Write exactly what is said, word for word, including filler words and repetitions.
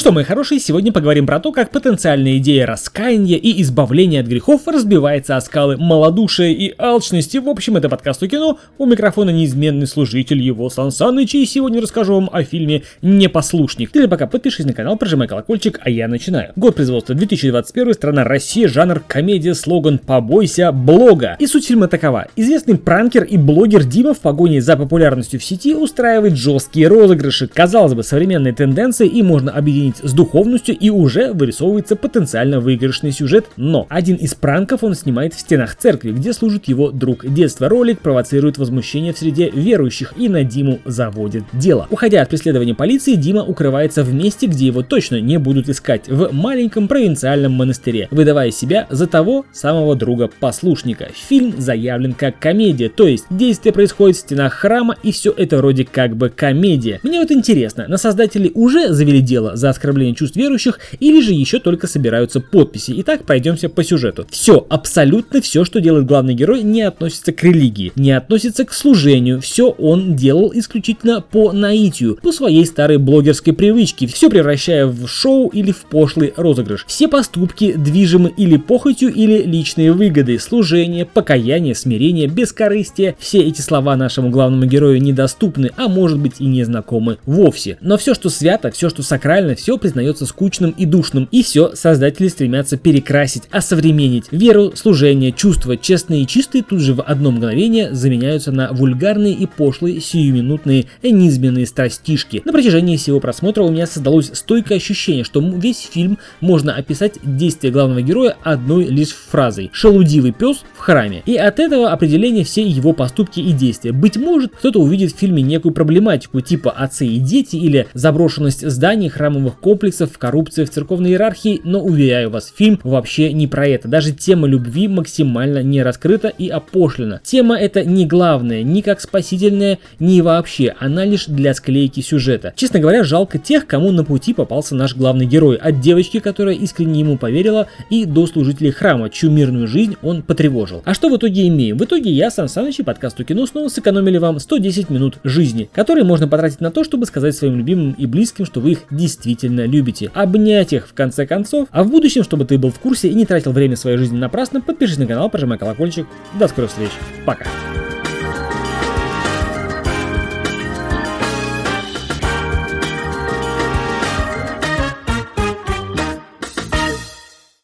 что, мои хорошие, сегодня поговорим про то, как потенциальная идея раскаяния и избавления от грехов разбивается о скалы малодушия и алчности. В общем, это подкаст «Ты кино», у микрофона неизменный служитель его Сан Саныч, и сегодня расскажу вам о фильме «Непослушник». Ты пока подпишись на канал, прожимай колокольчик, а я начинаю. Год производства две тысячи двадцать первый, страна Россия, жанр комедия, слоган «Побойся блога». И суть фильма такова. Известный пранкер и блогер Дима в погоне за популярностью в сети устраивает жесткие розыгрыши. Казалось бы, современные тенденции и можно объединить с духовностью, и уже вырисовывается потенциально выигрышный сюжет, но один из пранков он снимает в стенах церкви, где служит его друг детства. Ролик провоцирует возмущение в среде верующих, и на Диму заводит дело. Уходя от преследования полиции, Дима укрывается в месте, где его точно не будут искать, в маленьком провинциальном монастыре, выдавая себя за того самого друга-послушника. Фильм заявлен как комедия, то есть действие происходит в стенах храма, и все это вроде как бы комедия. Мне вот интересно, на создателей уже завели дело за оскорбление чувств верующих, или же еще только собираются подписи? Итак, пройдемся по сюжету. Все, абсолютно все, что делает главный герой, не относится к религии, не относится к служению, все он делал исключительно по наитию, по своей старой блогерской привычке, все превращая в шоу или в пошлый розыгрыш. Все поступки движимы или похотью, или личные выгоды, служение, покаяние, смирение, бескорыстие. Все эти слова нашему главному герою недоступны, а может быть и не знакомы вовсе. Но все, что свято, все, что сакрально, все признается скучным и душным, и все создатели стремятся перекрасить, осовременить. Веру, служение, чувства, честные и чистые, тут же в одно мгновение заменяются на вульгарные и пошлые сиюминутные низменные страстишки. На протяжении всего просмотра у меня создалось стойкое ощущение, что весь фильм можно описать действия главного героя одной лишь фразой: шелудивый пес в храме. И от этого определения все его поступки и действия. Быть может, кто-то увидит в фильме некую проблематику типа отцы и дети или заброшенность зданий, храмовых комплексов, коррупция в церковной иерархии, но уверяю вас, фильм вообще не про это. Даже тема любви максимально не раскрыта и опошлена. Тема эта не главная, ни как спасительная, ни вообще, она лишь для склейки сюжета. Честно говоря, жалко тех, кому на пути попался наш главный герой, от девочки, которая искренне ему поверила, и до служителей храма, чью мирную жизнь он потревожил. А что в итоге имеем? В итоге я, Сан Саныч, и подкаст «Ты кино» снова сэкономили вам сто десять минут жизни, которые можно потратить на то, чтобы сказать своим любимым и близким, что вы их действительно любите, обнять их в конце концов. А в будущем, чтобы ты был в курсе и не тратил время своей жизни напрасно, подпишись на канал, прожимай колокольчик. До скорых встреч, пока!